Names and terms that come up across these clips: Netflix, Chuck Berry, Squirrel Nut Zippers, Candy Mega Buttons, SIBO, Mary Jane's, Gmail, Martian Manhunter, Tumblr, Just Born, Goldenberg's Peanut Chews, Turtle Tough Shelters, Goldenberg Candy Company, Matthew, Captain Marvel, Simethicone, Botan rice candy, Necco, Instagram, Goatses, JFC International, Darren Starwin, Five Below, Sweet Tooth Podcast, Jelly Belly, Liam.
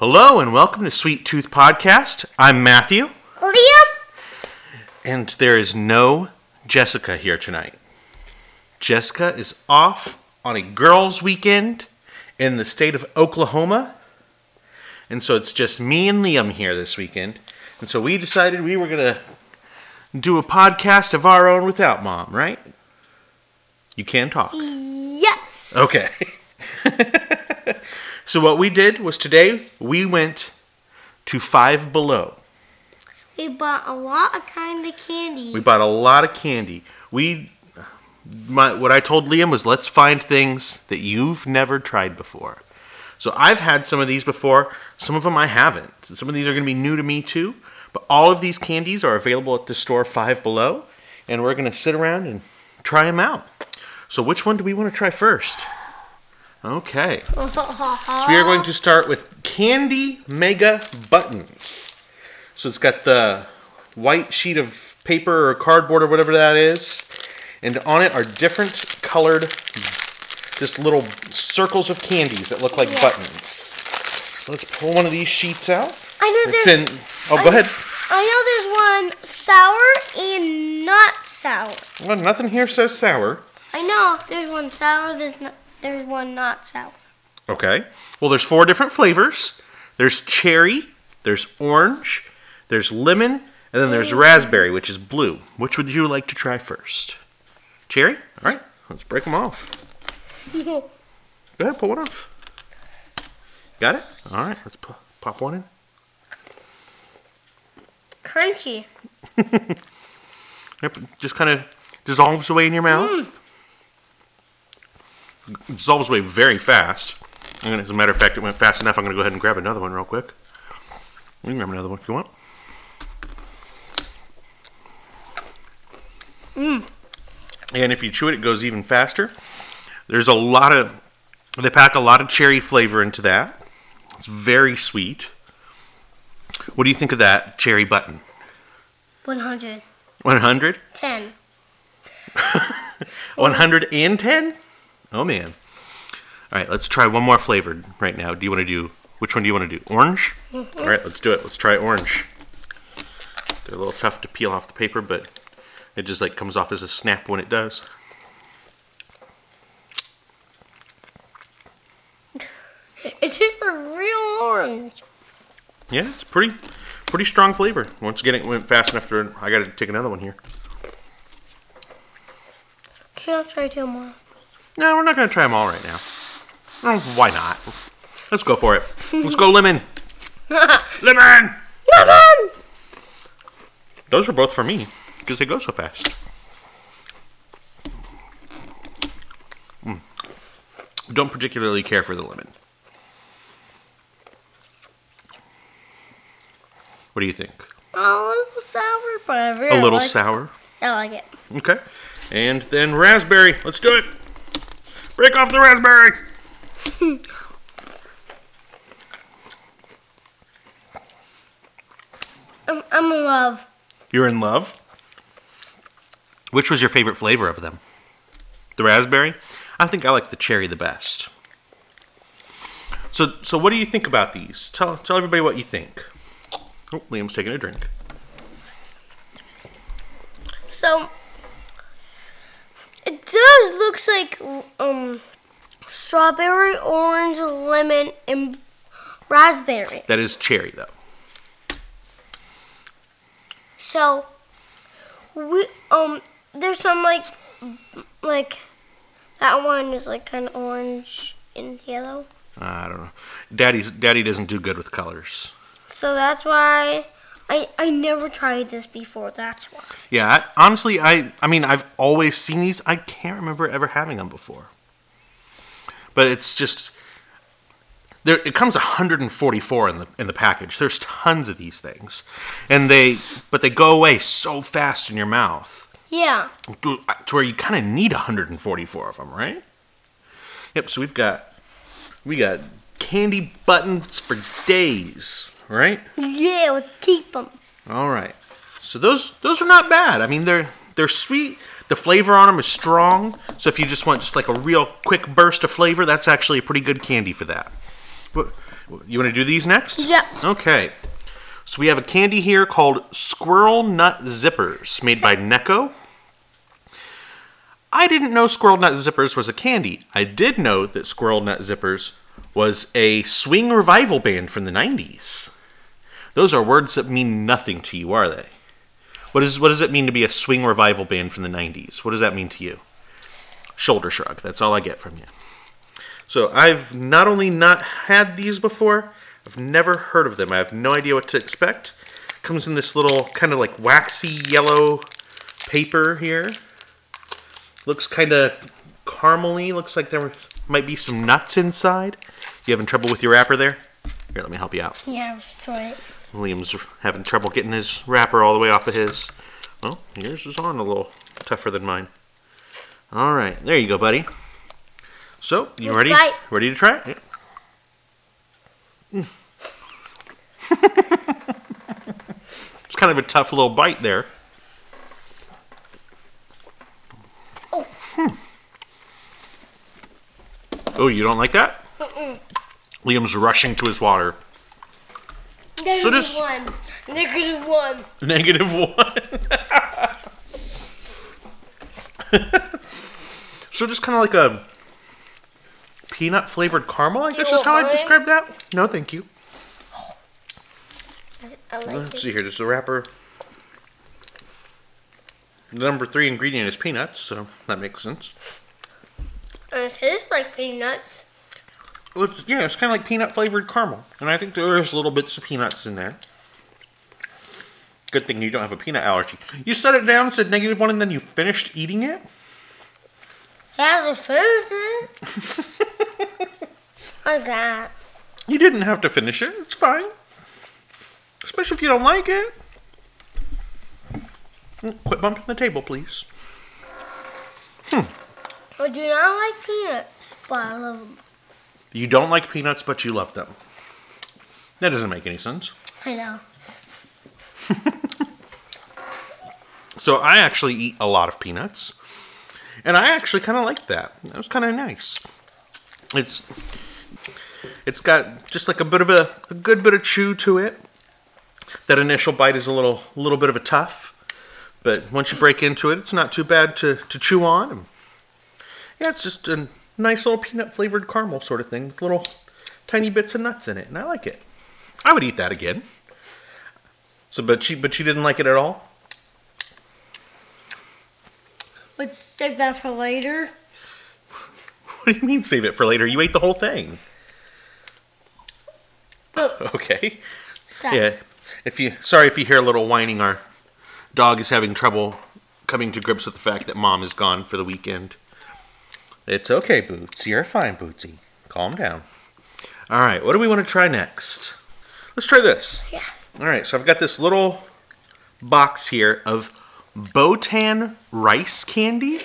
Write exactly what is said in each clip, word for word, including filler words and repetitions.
Hello and welcome to Sweet Tooth Podcast. I'm Matthew. Liam. And there is no Jessica here tonight. Jessica is off on a girls' weekend in the state of Oklahoma. And so it's just me and Liam here this weekend. And so we decided we were going to do a podcast of our own without Mom, right? You can talk. Yes. Okay. So what we did was today we went to Five Below. We bought a lot of kind of candies. We bought a lot of candy. We, my, what I told Liam was, let's find things that you've never tried before. So I've had some of these before. Some of them I haven't. Some of these are going to be new to me too. But all of these candies are available at the store Five Below. And we're going to sit around and try them out. So which one do we want to try first? Okay. So we are going to start with Candy Mega Buttons. So it's got the white sheet of paper or cardboard or whatever that is. And on it are different colored, just little circles of candies that look like yeah. buttons. So let's pull one of these sheets out. I know it's there's... In, oh, I, go ahead. I know there's one sour and not sour. Well, nothing here says sour. I know. There's one sour, there's not. There's one not sour. Okay. Well, there's four different flavors. There's cherry, there's orange, there's lemon, and then there's raspberry, which is blue. Which would you like to try first? Cherry? All right. Let's break them off. Go ahead. Pull one off. Got it? All right. Let's po- pop one in. Crunchy. Yep. Just kind of dissolves away in your mouth. Mm. It dissolves away very fast. And as a matter of fact, it went fast enough. I'm going to go ahead and grab another one real quick. You can grab another one if you want. Mm. And if you chew it, it goes even faster. There's a lot of... They pack a lot of cherry flavor into that. It's very sweet. What do you think of that cherry button? one hundred. one hundred? ten. one hundred ten? Oh, man. All right, let's try one more flavor right now. Do you want to do... Which one do you want to do? Orange? Mm-hmm. All right, let's do it. Let's try orange. They're a little tough to peel off the paper, but it just, like, comes off as a snap when it does. It's a real orange. Yeah, it's pretty pretty strong flavor. Once again, it went fast enough to... I got to take another one here. Can I try two more? No, we're not going to try them all right now. Oh, why not? Let's go for it. Let's go lemon. Lemon! Lemon! Those are both for me, because they go so fast. Mm. Don't particularly care for the lemon. What do you think? A little sour, but I really like it. A little like sour? It. I like it. Okay. And then raspberry. Let's do it. Break off the raspberry! I'm, I'm in love. You're in love? Which was your favorite flavor of them? The raspberry? I think I like the cherry the best. So so what do you think about these? Tell tell everybody what you think. Oh, Liam's taking a drink. So... It does looks like um, strawberry, orange, lemon, and raspberry. That is cherry, though. So we um, there's some like like that one is like kind of orange and yellow. I don't know. Daddy's Daddy doesn't do good with colors. So that's why. I, I never tried this before, that's why. Yeah, I, honestly, I, I mean, I've always seen these. I can't remember ever having them before. But it's just, there. It comes one hundred forty-four in the in the package. There's tons of these things. and they But they go away so fast in your mouth. Yeah. To, to where you kind of need one hundred forty-four of them, right? Yep, so we've got, we got candy buttons for days. Right? Yeah, let's keep them. All right. So those those are not bad. I mean, they're they're sweet. The flavor on them is strong. So if you just want just like a real quick burst of flavor, that's actually a pretty good candy for that. But you want to do these next? Yeah. Okay. So we have a candy here called Squirrel Nut Zippers, made by Necco. I didn't know Squirrel Nut Zippers was a candy. I did know that Squirrel Nut Zippers was a swing revival band from the nineties. Those are words that mean nothing to you, are they? What is what does it mean to be a swing revival band from the nineties? What does that mean to you? Shoulder shrug. That's all I get from you. So I've not only not had these before, I've never heard of them. I have no idea what to expect. Comes in this little kind of like waxy yellow paper here. Looks kind of caramely. Looks like there might be some nuts inside. You having trouble with your wrapper there? Here, let me help you out. Yeah, try it. Liam's having trouble getting his wrapper all the way off of his. Well, yours is on a little tougher than mine. All right, there you go, buddy. So, you Let's ready? Bite. Ready to try it? Yeah. Mm. It's kind of a tough little bite there. Oh, hmm. Oh, you don't like that? Mm-mm. Liam's rushing to his water. Negative so this, one. Negative one. Negative one. So just kind of like a peanut flavored caramel. I guess is how I describe that. No, thank you. I like Let's it. see here. This is the wrapper. The number three ingredient is peanuts, so that makes sense. It tastes like peanuts. It's, yeah, it's kind of like peanut flavored caramel, and I think there is little bits of peanuts in there. Good thing you don't have a peanut allergy. You set it down, said negative one, and then you finished eating it? Yeah, I finished it. How's that? You didn't have to finish it. It's fine, especially if you don't like it. Quit bumping the table, please. Hmm. I do not like peanuts, but I love them. You don't like peanuts, but you love them. That doesn't make any sense. I know. So I actually eat a lot of peanuts. And I actually kind of like that. That was kind of nice. It's It's got just like a bit of a, a good bit of chew to it. That initial bite is a little little bit of a tough. But once you break into it, it's not too bad to, to chew on. And yeah, it's just an... nice little peanut-flavored caramel sort of thing with little tiny bits of nuts in it, and I like it. I would eat that again. So, but she, but she didn't like it at all? Let's save that for later. What do you mean save it for later? You ate the whole thing. Oh. Okay. Sorry. Yeah. If you sorry if you hear a little whining. Our dog is having trouble coming to grips with the fact that Mom is gone for the weekend. It's okay, Boots. You're fine, Bootsy. Calm down. All right, what do we want to try next? Let's try this. Yeah. All right, so I've got this little box here of Botan rice candy.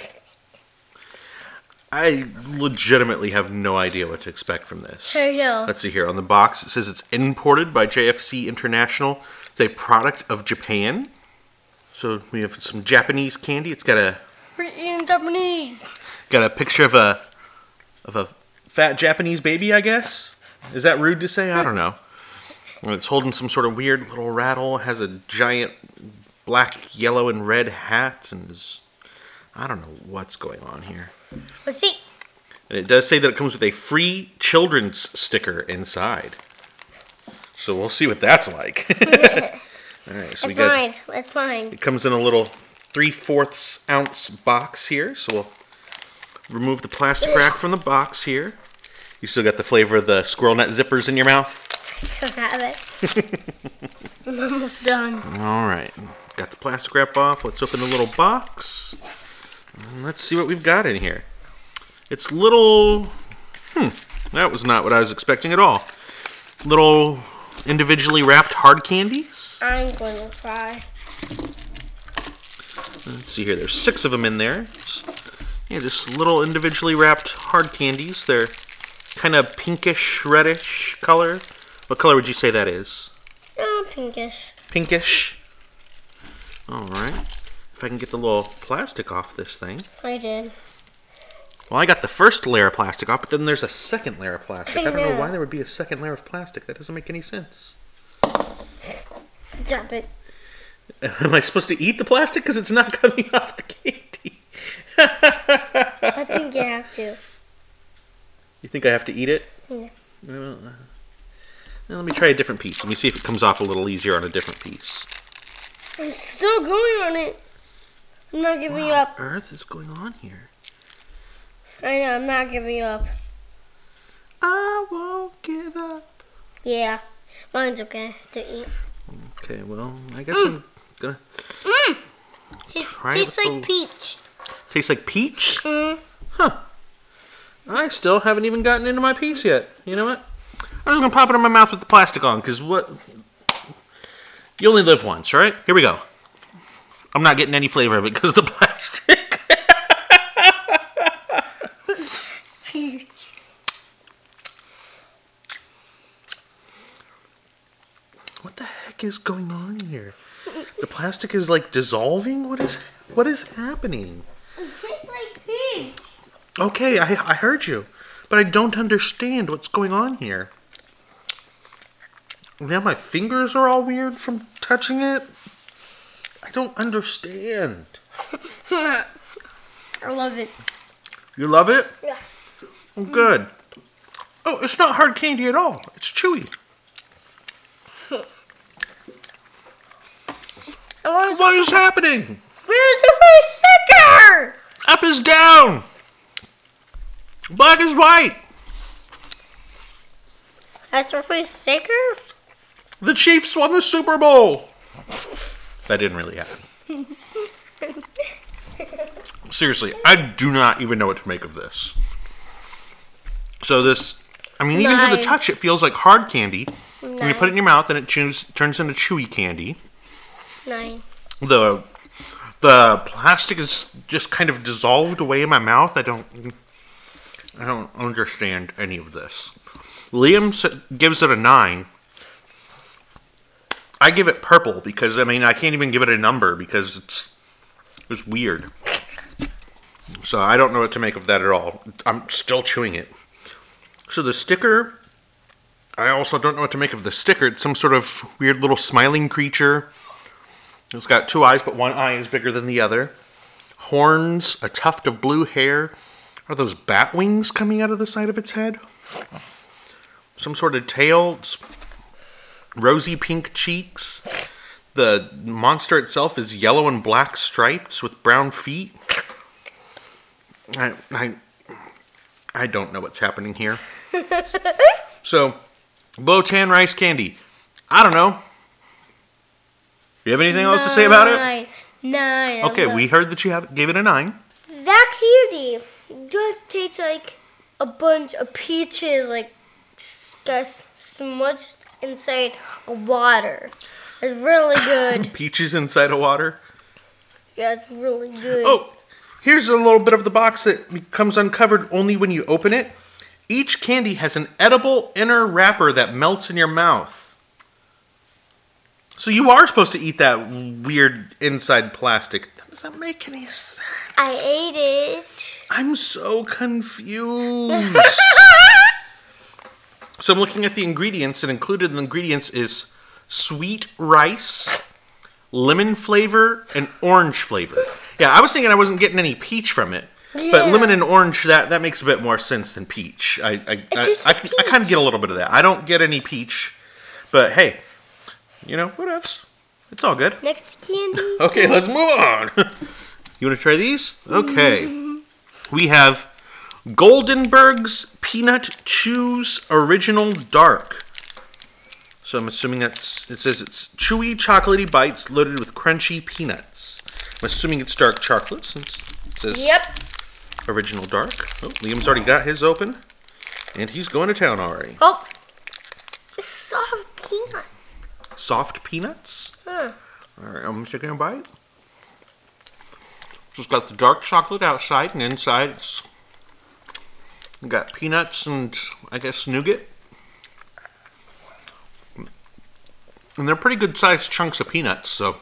I legitimately have no idea what to expect from this. I know. Let's see here. On the box, it says it's imported by J F C International. It's a product of Japan. So we have some Japanese candy. It's got a... We're eating Japanese. Got a picture of a of a fat Japanese baby, I guess? Is that rude to say? I don't know. It's holding some sort of weird little rattle. Has a giant black, yellow, and red hat. And is, I don't know what's going on here. Let's see. And it does say that it comes with a free children's sticker inside. So we'll see what that's like. All right, so it's we got, mine. It's mine. It comes in a little three-fourths ounce box here. So we'll... remove the plastic wrap from the box here. You still got the flavor of the Squirrel Nut Zippers in your mouth? I still have it. I'm almost done. All right. Got the plastic wrap off. Let's open the little box. And let's see what we've got in here. It's little... Hmm. That was not what I was expecting at all. Little individually wrapped hard candies. I'm going to try. Let's see here. There's six of them in there. Yeah, just little individually wrapped hard candies. They're kind of pinkish, reddish color. What color would you say that is? Oh, pinkish. Pinkish. All right. If I can get the little plastic off this thing. I did. Well, I got the first layer of plastic off, but then there's a second layer of plastic. I, I don't know. know why there would be a second layer of plastic. That doesn't make any sense. Drop it. Am I supposed to eat the plastic? Because it's not coming off the candy. I think you have to. You think I have to eat it? Yeah. Well, uh, now let me try a different piece. Let me see if it comes off a little easier on a different piece. I'm still going on it. I'm not giving wow, you up. What on earth is going on here? I know, I'm not giving you up. I won't give up. Yeah, mine's okay to eat. Okay, well, I guess mm. I'm gonna mm. try it. Tastes like the... peach. Tastes like peach? Mm. Huh. I still haven't even gotten into my piece yet. You know what? I'm just gonna pop it in my mouth with the plastic on, because what? You only live once, right? Here we go. I'm not getting any flavor of it because of the plastic. What the heck is going on here? The plastic is like dissolving? What is what is happening? It tastes like peach. Okay, I, I heard you, but I don't understand what's going on here. Now my fingers are all weird from touching it. I don't understand. I love it. You love it? Yeah. Oh, good. Oh, it's not hard candy at all. It's chewy. What is happening? Where's the first sticker? Up is down. Black is white. That's our first sticker? The Chiefs won the Super Bowl. That didn't really happen. Seriously, I do not even know what to make of this. So this, I mean, even Nine. to the touch, it feels like hard candy. Nine. When you put it in your mouth, and it chews, turns into chewy candy. Nine. The the plastic is just kind of dissolved away in my mouth. I don't, I don't understand any of this. Liam gives it a nine. I give it purple because, I mean, I can't even give it a number because it's it was weird. So I don't know what to make of that at all. I'm still chewing it. So the sticker, I also don't know what to make of the sticker. It's some sort of weird little smiling creature. It's got two eyes, but one eye is bigger than the other. Horns, a tuft of blue hair. Are those bat wings coming out of the side of its head? Some sort of tail. It's rosy pink cheeks. The monster itself is yellow and black stripes with brown feet. I I, I don't know what's happening here. So, Botan rice candy. I don't know. You have anything nine, else to say about it? Nine. Okay, we heard that you have, gave it a nine. That candy just tastes like a bunch of peaches, like just smudged inside a water. It's really good. Peaches inside a water? Yeah, it's really good. Oh, here's a little bit of the box that becomes uncovered only when you open it. Each candy has an edible inner wrapper that melts in your mouth. So you are supposed to eat that weird inside plastic. That doesn't make any sense. I ate it. I'm so confused. So I'm looking at the ingredients, and included in the ingredients is sweet rice, lemon flavor, and orange flavor. Yeah, I was thinking I wasn't getting any peach from it, yeah. But lemon and orange, that, that makes a bit more sense than peach. I I, I, I, peach. I kind of get a little bit of that. I don't get any peach, but hey, you know, whatevs. It's all good. Next candy. Okay, let's move on. You want to try these? Okay. Mm-hmm. We have Goldenberg's Peanut Chews Original Dark. So I'm assuming that's, it says it's chewy, chocolatey bites loaded with crunchy peanuts. I'm assuming it's dark chocolate since it says yep. Original Dark. Oh, Liam's already got his open. And he's going to town already. Oh, it's soft peanuts. Soft peanuts? Huh. All right, I'm taking a bite. Just got the dark chocolate outside and inside it's got peanuts and, I guess, nougat. And they're pretty good-sized chunks of peanuts, so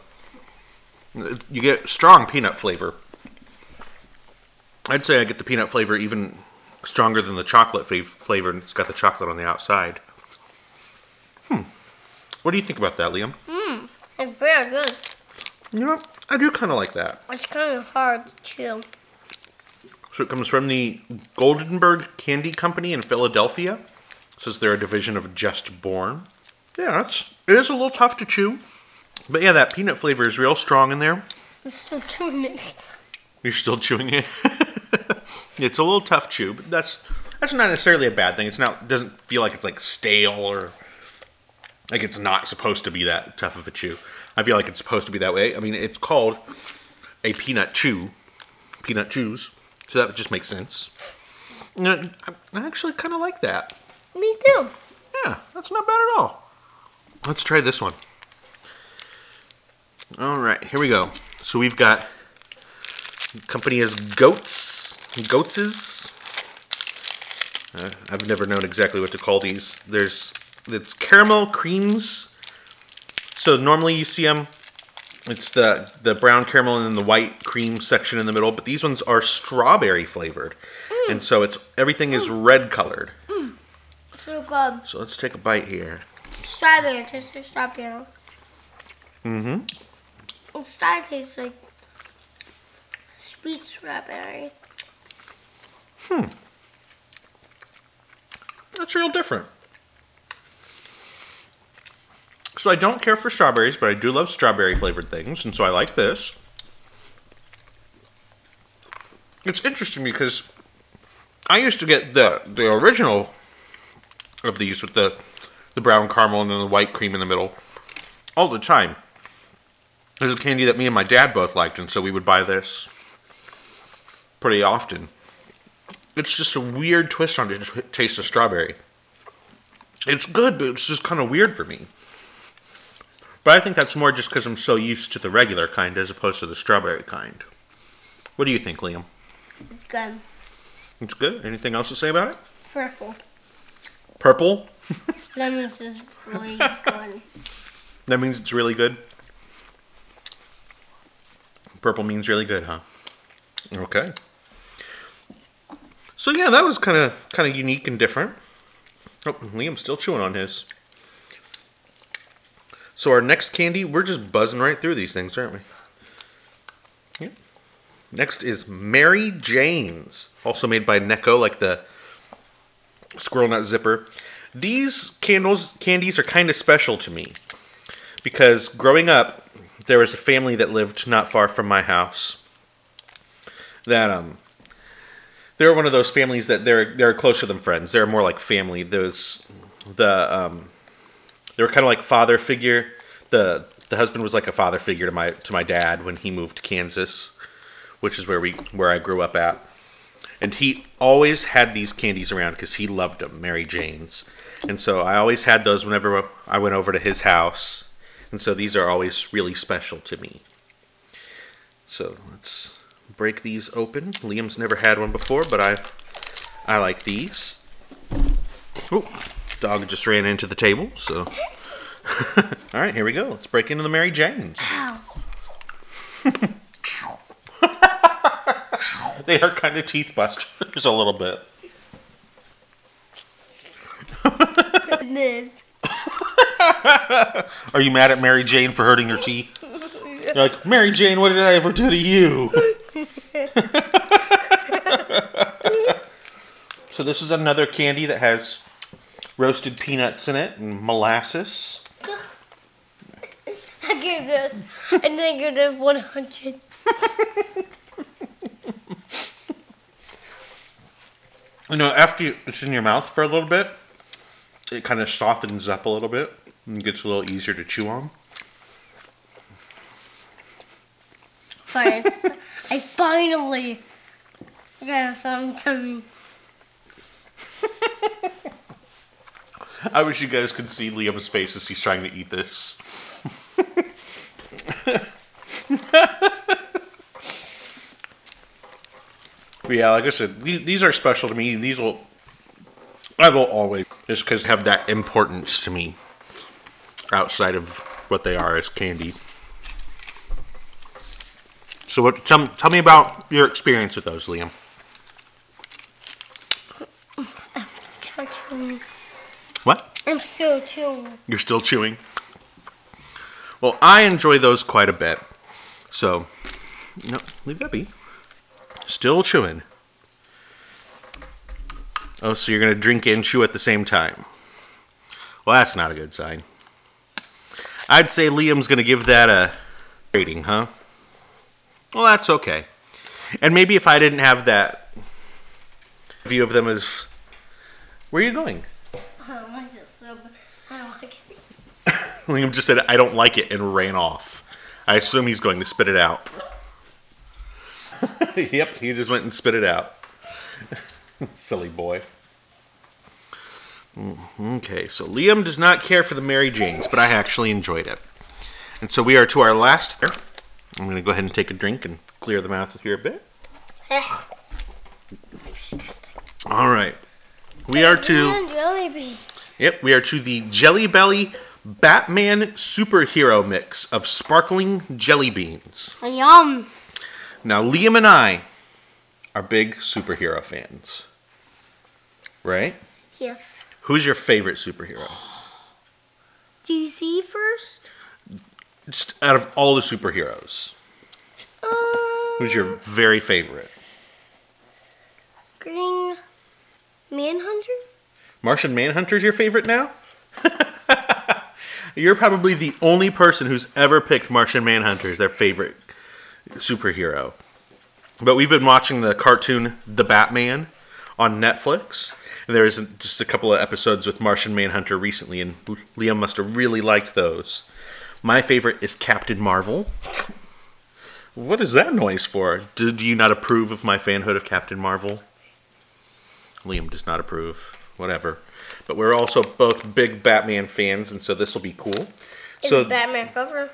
you get strong peanut flavor. I'd say I get the peanut flavor even stronger than the chocolate f- flavor. It's got the chocolate on the outside. Hmm. What do you think about that, Liam? Mmm. It's very good. You know, I do kind of like that. It's kind of hard to chew. So it comes from the Goldenberg Candy Company in Philadelphia. Says they're a division of Just Born. Yeah, it's, it is a little tough to chew. But yeah, that peanut flavor is real strong in there. I'm still chewing it. You're still chewing it? It's a little tough chew, but that's that's not necessarily a bad thing. It's not doesn't feel like it's like stale or like it's not supposed to be that tough of a chew. I feel like it's supposed to be that way. I mean, it's called a peanut chew. Peanut chews. So that just makes sense. And I actually kind of like that. Me too. Yeah, that's not bad at all. Let's try this one. All right, here we go. So we've got, the company is Goats, Goatses. Uh, I've never known exactly what to call these. There's, it's caramel creams. So normally you see them, it's the, the brown caramel and then the white cream section in the middle, but these ones are strawberry flavored. Mm. And so it's, everything mm. is red colored. Mm. So good. So let's take a bite here. Strawberry, just a strawberry. Mm-hmm. Inside tastes like sweet strawberry. Hmm. That's real different. So I don't care for strawberries, but I do love strawberry flavored things, and so I like this. It's interesting because I used to get the, the original of these with the, the brown caramel and then the white cream in the middle all the time. It was a candy that me and my dad both liked, and so we would buy this pretty often. It's just a weird twist on the taste of strawberry. It's good, but it's just kind of weird for me. But I think that's more just because I'm so used to the regular kind as opposed to the strawberry kind. What do you think, Liam? It's good. It's good? Anything else to say about it? Purple. Purple? That means it's really good. That means it's really good? Purple means really good, huh? Okay. So yeah, that was kind of kind of unique and different. Oh, Liam's still chewing on his. So our next candy, we're just buzzing right through these things, aren't we? Yeah. Next is Mary Jane's, also made by Necco, like the Squirrel Nut Zipper. These candles, candies are kind of special to me. Because growing up, there was a family that lived not far from my house. That um, they were one of those families that they're they're closer than friends. They're more like family. Those the um, they were kind of like father figure. the The husband was like a father figure to my to my dad when he moved to Kansas, which is where we where I grew up at. And he always had these candies around because he loved them, Mary Jane's. And so I always had those whenever I went over to his house. And so these are always really special to me. So let's break these open. Liam's never had one before, but I I like these. Oh, dog just ran into the table, so. All right, here we go. Let's break into the Mary Jane's. Ow. Ow. Ow. They are kind of teeth busters a little bit. Goodness. Are you mad at Mary Jane for hurting her teeth? You're like, Mary Jane, what did I ever do to you? So this is another candy that has roasted peanuts in it and molasses. I gave this a negative one hundred. You know, after you, it's in your mouth for a little bit, it kind of softens up a little bit. And gets a little easier to chew on. But it's, I finally got some tummy. I wish you guys could see Liam's face as he's trying to eat this. But yeah, like I said, these are special to me. These will, I will always, just because have that importance to me. Outside of what they are as candy. So what? Tell, tell me about your experience with those, Liam. What? I'm still chewing. You're still chewing? Well, I enjoy those quite a bit. So, no, leave that be. Still chewing. Oh, so you're going to drink and chew at the same time. Well, that's not a good sign. I'd say Liam's going to give that a rating, huh? Well, that's okay. And maybe if I didn't have that view of them as... Where are you going? I don't like it, so I don't like it. Liam just said, I don't like it, and ran off. I assume he's going to spit it out. Yep, he just went and spit it out. Silly boy. Okay, so Liam does not care for the Mary Jane's, but I actually enjoyed it. And so we are to our last... I'm going to go ahead and take a drink and clear the mouth here a bit. All right. We are to... Jelly beans. Yep, we are to the Jelly Belly Batman Superhero Mix of Sparkling Jelly Beans. Yum. Now, Liam and I are big superhero fans. Right? Yes. Who's your favorite superhero? D C first? Just out of all the superheroes, uh, who's your very favorite? Green Manhunter? Martian Manhunter's your favorite now? You're probably the only person who's ever picked Martian Manhunter as their favorite superhero. But we've been watching the cartoon The Batman on Netflix. And there is just a couple of episodes with Martian Manhunter recently, and Liam must have really liked those. My favorite is Captain Marvel. What is that noise for? Do, do you not approve of my fanhood of Captain Marvel? Liam does not approve. Whatever. But we're also both big Batman fans, and so this will be cool. It's so, a Batman cover.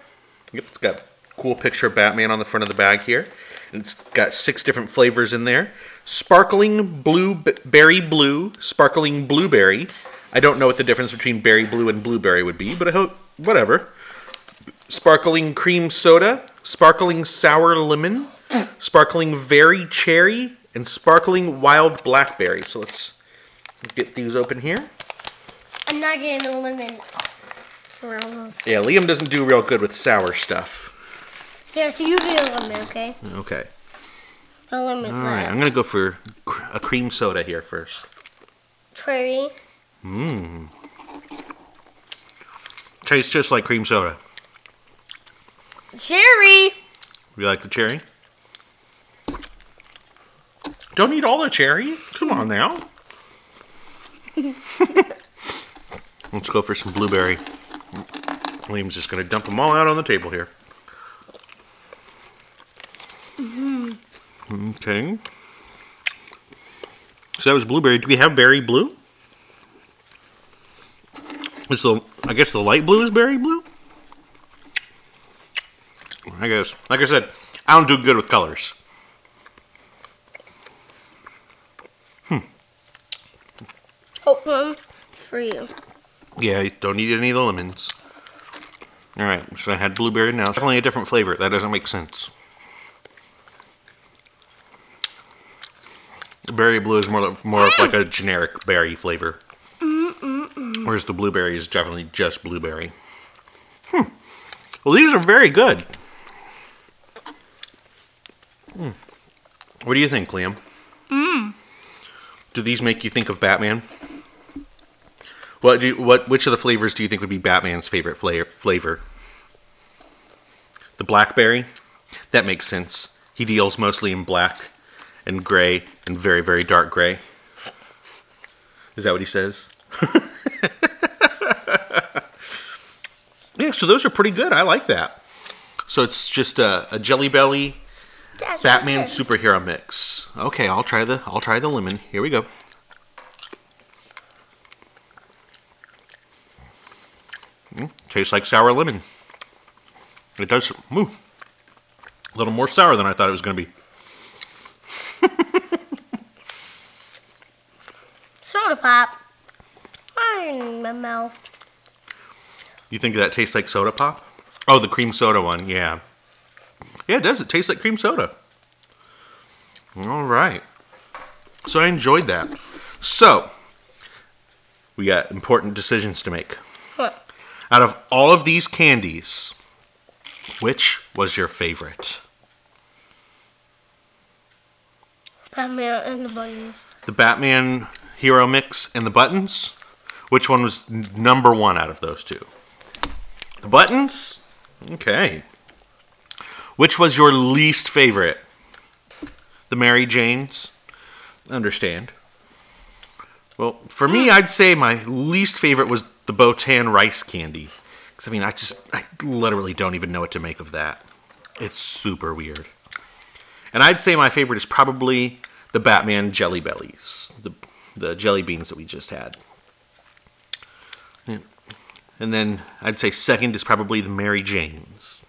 Yep, it's got a cool picture of Batman on the front of the bag here. And it's got six different flavors in there. Sparkling blue, berry blue, sparkling blueberry. I don't know what the difference between berry blue and blueberry would be, but I hope, whatever. Sparkling cream soda, sparkling sour lemon, sparkling very cherry, and sparkling wild blackberry. So let's get these open here. I'm not getting a lemon. Yeah, Liam doesn't do real good with sour stuff. Yeah, so you get a lemon, okay? Okay. A lemon's all right, not. I'm going to go for a cream soda here first. Cherry. Mmm. Tastes just like cream soda. Cherry. You like the cherry? Don't eat all the cherry. Come on now. Let's go for some blueberry. Liam's just going to dump them all out on the table here. Mm-hmm. Okay. So that was blueberry. Do we have berry blue? It's the, I guess the light blue is berry blue? I guess. Like I said, I don't do good with colors. Hmm. Open for you. Yeah, don't need any of the lemons. Alright, so I had blueberry now. It's definitely a different flavor. That doesn't make sense. The berry blue is more, more mm. like a generic berry flavor. Mm-mm-mm. Whereas the blueberry is definitely just blueberry. Hmm. Well, these are very good. Mm. What do you think, Liam? Mm. Do these make you think of Batman? What do you, what? Which of the flavors do you think would be Batman's favorite flavor? The blackberry? That makes sense. He deals mostly in black and gray and very, very dark gray. Is that what he says? Yeah, so those are pretty good. I like that. So it's just a, a Jelly Belly... That's Batman good. Superhero mix. Okay, I'll try the I'll try the lemon. Here we go. Mm, tastes like sour lemon. It does. Ooh, a little more sour than I thought it was going to be. Soda pop. In my mouth. You think that tastes like soda pop? Oh, the cream soda one. Yeah. Yeah, it does. It tastes like cream soda. All right. So I enjoyed that. So, We got important decisions to make. What? Out of all of these candies, which was your favorite? Batman and the Buttons. The Batman Hero Mix and the Buttons? Which one was n- number one out of those two? The Buttons? Okay. Which was your least favorite? The Mary Jane's? Understand. Well, for me, I'd say my least favorite was the Botan rice candy. Because, I mean, I just, I literally don't even know what to make of that. It's super weird. And I'd say my favorite is probably the Batman Jelly Bellies. The the jelly beans that we just had. And then I'd say second is probably the Mary Jane's.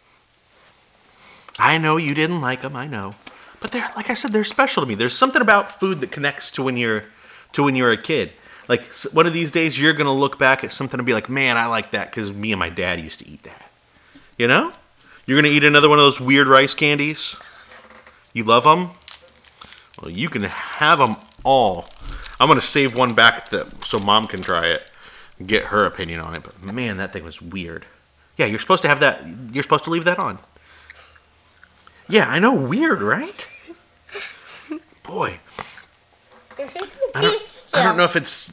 I know you didn't like them, I know. But they're, like I said, they're special to me. There's something about food that connects to when you're to when you're a kid. Like, one of these days you're going to look back at something and be like, man, I like that because me and my dad used to eat that. You know? You're going to eat another one of those weird rice candies? You love them? Well, you can have them all. I'm going to save one back that, so Mom can try it and get her opinion on it. But, man, that thing was weird. Yeah, you're supposed to have that. You're supposed to leave that on. Yeah, I know. Weird, right? Boy. I don't, I don't know if it's...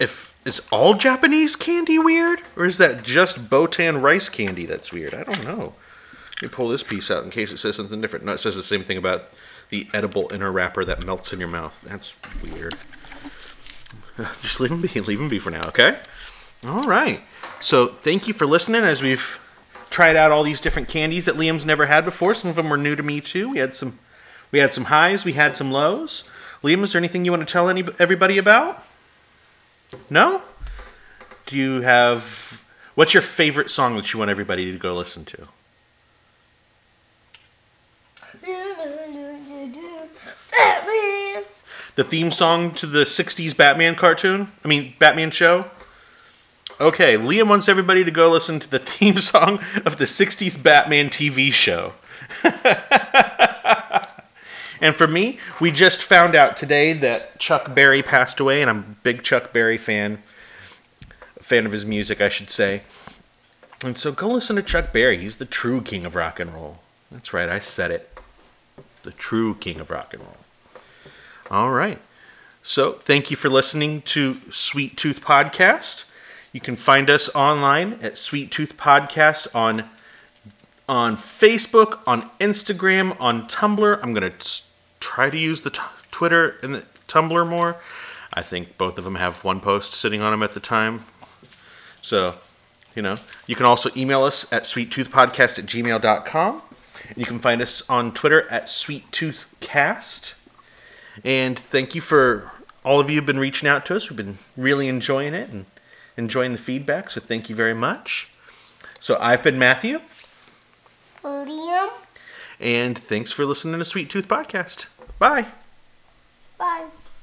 If is all Japanese candy weird? Or is that just Botan rice candy that's weird? I don't know. Let me pull this piece out in case it says something different. No, it says the same thing about the edible inner wrapper that melts in your mouth. That's weird. Just leave them be. Leave them be for now, okay? All right. So thank you for listening as we've tried out all these different candies that Liam's never had before. Some of them were new to me, too. We had some we had some highs. We had some lows. Liam, is there anything you want to tell any, everybody about? No? Do you have... What's your favorite song that you want everybody to go listen to? The theme song to the sixties Batman cartoon? I mean, Batman show? Okay, Liam wants everybody to go listen to the theme song of the sixties Batman T V show. And for me, we just found out today that Chuck Berry passed away, and I'm a big Chuck Berry fan. A fan of his music, I should say. And so go listen to Chuck Berry. He's the true king of rock and roll. That's right, I said it. The true king of rock and roll. All right. So thank you for listening to Sweet Tooth Podcast. You can find us online at Sweet Tooth Podcast on on Facebook, on Instagram, on Tumblr. I'm going to try to use the t- Twitter and the Tumblr more. I think both of them have one post sitting on them at the time. So, you know, you can also email us at sweettoothpodcast at gmail dot com. You can find us on Twitter at sweettoothcast. And thank you for all of you who've been reaching out to us. We've been really enjoying it and enjoying the feedback, so thank you very much. So I've been Matthew. Liam. And thanks for listening to Sweet Tooth Podcast. Bye. Bye.